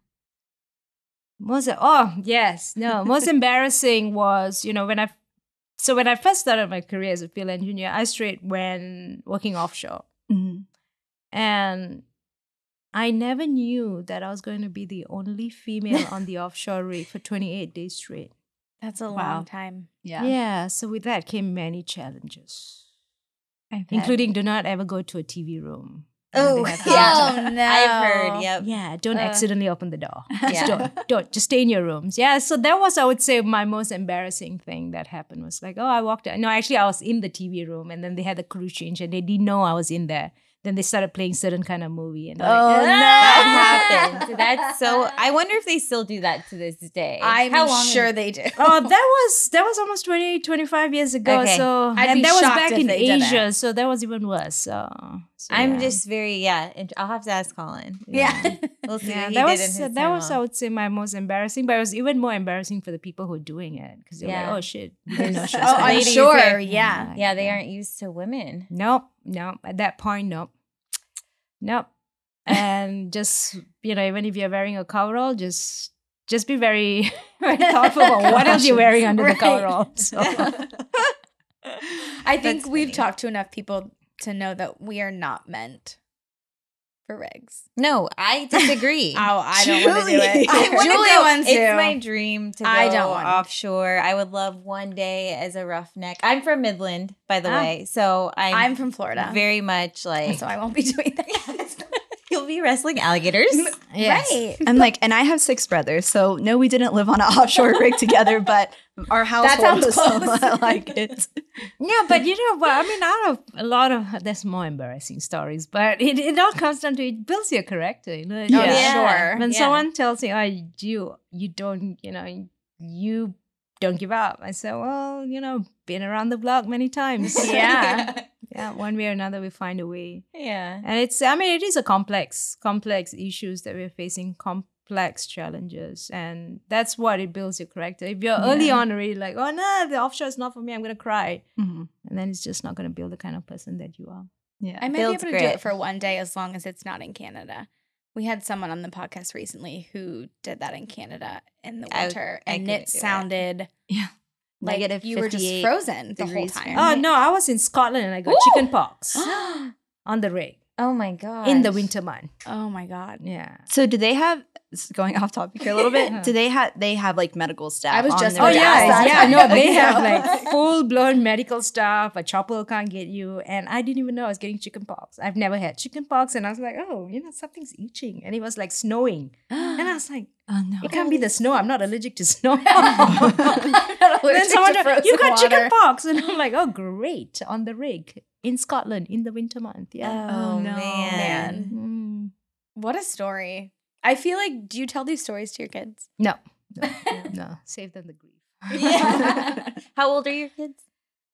Most, oh, yes. No, most embarrassing was, you know, when I, so when I first started my career as a field engineer, I straight went working offshore. Mm-hmm. And I never knew that I was going to be the only female on the offshore rig for twenty-eight days straight. That's a wow. long time. Yeah. Yeah. So with that came many challenges, including do not ever go to a T V room. Oh, yeah. Oh, no. I've heard, yep. Yeah, don't uh, accidentally open the door. Just yeah. don't, don't. Just stay in your rooms. Yeah, so that was, I would say, my most embarrassing thing that happened was like, oh, I walked out. No, actually, I was in the T V room and then they had the crew change and they didn't know I was in there. Then they started playing certain kind of movie. And oh, like, no. That happened. That's so, I wonder if they still do that to this day. I'm How long sure they do. Oh, that was that was almost twenty, twenty-five years ago. Okay. So I'd and be that was back in Asia. So that was even worse. So, so I'm yeah. just very, yeah. I'll have to ask Colin. Yeah. yeah. We'll see yeah, what he that did was, in his That was, off. I would say, my most embarrassing. But it was even more embarrassing for the people who are doing it. Because they're yeah. like, oh, shit. No oh, I'm sure. Yeah. Yeah, they aren't used to women. Nope. Nope. At that point, nope. Nope. And just, you know, even if you're wearing a coverall, just just be very, very thoughtful about what else you're wearing under right. the coverall. So. I think That's we've funny. talked to enough people to know that we are not meant for rigs. No, I disagree. Oh, I don't want to do it. I Julie go, wants it's to. It's my dream to go I don't want offshore. It. I would love one day as a roughneck. I'm from Midland, by the ah. way, so I'm, I'm from Florida. Very much like, so I won't be doing that. you'll be wrestling alligators. Yes. Right. I'm like, and I have six brothers. So no, we didn't live on an offshore rig together, but our household was somewhat like it. Yeah, but you know what? I mean, out of a lot of, there's more embarrassing stories, but it, it all comes down to, it builds your character. You know? Yeah. Yeah. Sure. When yeah. someone tells you, oh, you, you don't, you know, you don't give up. I said, well, you know, been around the block many times. Yeah. Yeah. Yeah, one way or another, we find a way. Yeah. And it's, I mean, it is a complex, complex issues that we're facing, complex challenges. And that's what it builds your character. If you're yeah. early on already like, oh, no, the offshore is not for me, I'm going to cry. Mm-hmm. And then it's just not going to build the kind of person that you are. Yeah. I might Builds be able to grit. do it for one day as long as it's not in Canada. We had someone on the podcast recently who did that in Canada in the winter. I, I and it sounded... It. Yeah. Like Negative you were just frozen the whole time. Oh, no, I was in Scotland and I got Ooh. chicken pox on the rig. Oh, my God. In the winter month. Oh, my God. Yeah. So do they have, going off topic here a little bit, do they have, they have like medical staff? I was just on the rig. Oh, yeah. Yeah, no, they have like full-blown medical staff. A chopper can't get you. And I didn't even know I was getting chicken pox. I've never had chicken pox. And I was like, oh, you know, something's itching. And it was like snowing. And I was like, oh, no. It can't be the snow. I'm not allergic to snow. I'm not allergic to frozen You got water. chicken pox. And I'm like, oh, great. On the rig in Scotland in the winter month. Yeah. Oh, oh no. man. man. Mm. What a story. I feel like, do you tell these stories to your kids? No. No. No. Save them the grief. Yeah. How old are your kids?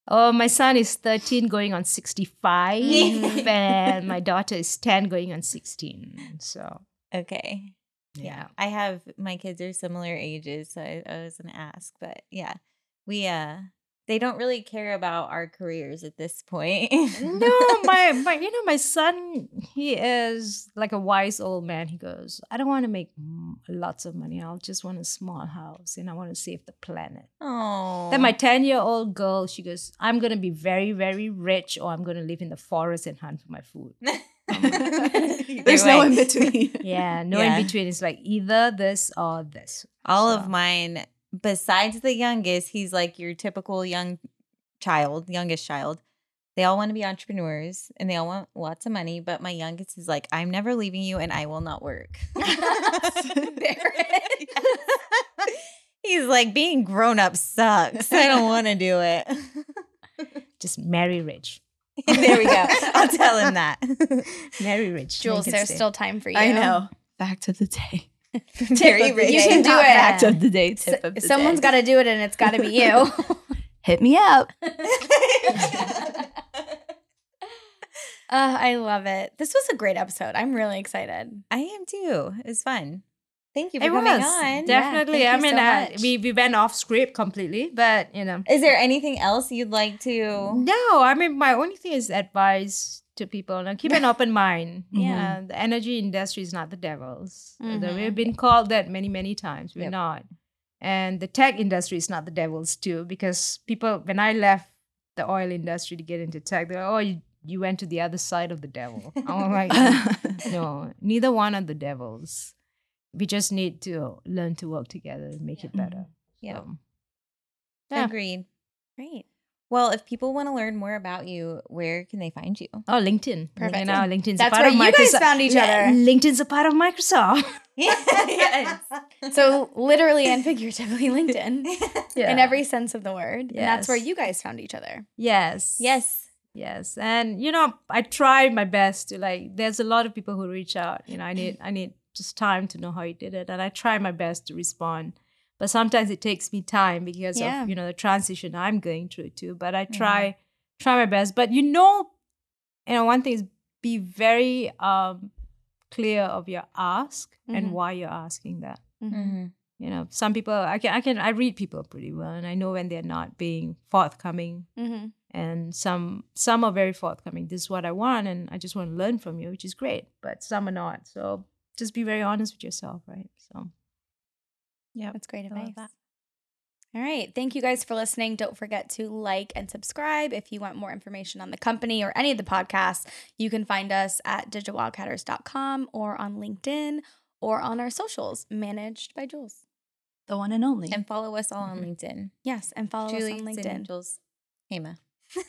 Oh, my son is thirteen going on sixty-five. And my daughter is ten going on sixteen. So. Okay. Yeah. yeah, I have, my kids are similar ages, so I, I was gonna ask, but yeah, we uh, they don't really care about our careers at this point. No, my, my, you know, my son, he is like a wise old man. He goes, I don't want to make lots of money. I'll just want a small house, and I want to save the planet. Oh. Then my ten-year-old girl, she goes, I'm gonna be very, very rich, or I'm gonna live in the forest and hunt for my food. There's no in between. Yeah, no yeah. in between. It's like either this or this. All so. of mine, besides the youngest, he's like your typical young child, youngest child. They all want to be entrepreneurs and they all want lots of money. But my youngest is like, I'm never leaving you and I will not work. He's like, being grown up sucks. I don't want to do it. Just marry rich. There we go. I'll tell him that. Very rich. Jules, there's stay. still time for you. I know. Fact of the day. Very rich. You can do it. Fact of the day. Tip S- of the someone's got to do it, and it's got to be you. Hit me up. uh, I love it. This was a great episode. I'm really excited. I am too. It was fun. Thank you for it coming was. on. Definitely. Yeah, I mean, so uh, we, we went off script completely, but, you know. Is there anything else you'd like to? No. I mean, my only thing is advice to people. You know, keep an open mind. Mm-hmm. Yeah. The energy industry is not the devil's. Mm-hmm. We've been called that many, many times. We're yep. not. And the tech industry is not the devil's too, because people, when I left the oil industry to get into tech, they're like, oh, you, you went to the other side of the devil. I'm like, no, neither one are the devils. We just need to learn to work together and make yeah. it better. Yeah. So, yeah. Agreed. Great. Well, if people want to learn more about you, where can they find you? Oh, LinkedIn. Perfect. You know, LinkedIn's That's a part where of Microsoft. You guys found each other. Yeah, LinkedIn's a part of Microsoft. Yes. So literally and figuratively LinkedIn yeah. in every sense of the word. Yes. And that's where you guys found each other. Yes. Yes. Yes. And, you know, I try my best to like, there's a lot of people who reach out. You know, I need, I need. just time to know how you did it. And I try my best to respond. But sometimes it takes me time because yeah. of, you know, the transition I'm going through too. But I try, yeah. try my best. But you know, you know, one thing is be very um, clear of your ask mm-hmm. and why you're asking that. Mm-hmm. You know, some people, I can, I can, I read people pretty well and I know when they're not being forthcoming. Mm-hmm. And some some are very forthcoming. This is what I want and I just want to learn from you, which is great. But some are not. So just be very honest with yourself, right? So, yeah, that's great advice. That. All right. Thank you guys for listening. Don't forget to like and subscribe. If you want more information on the company or any of the podcasts, you can find us at digital wildcatters dot com or on LinkedIn or on our socials, managed by Jules. The one and only. And follow us all on LinkedIn. Yes, and follow Julie us on LinkedIn. And Jules. Hema.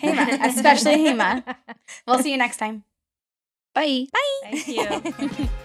Hema, especially Hema. We'll see you next time. Bye. Bye. Thank you.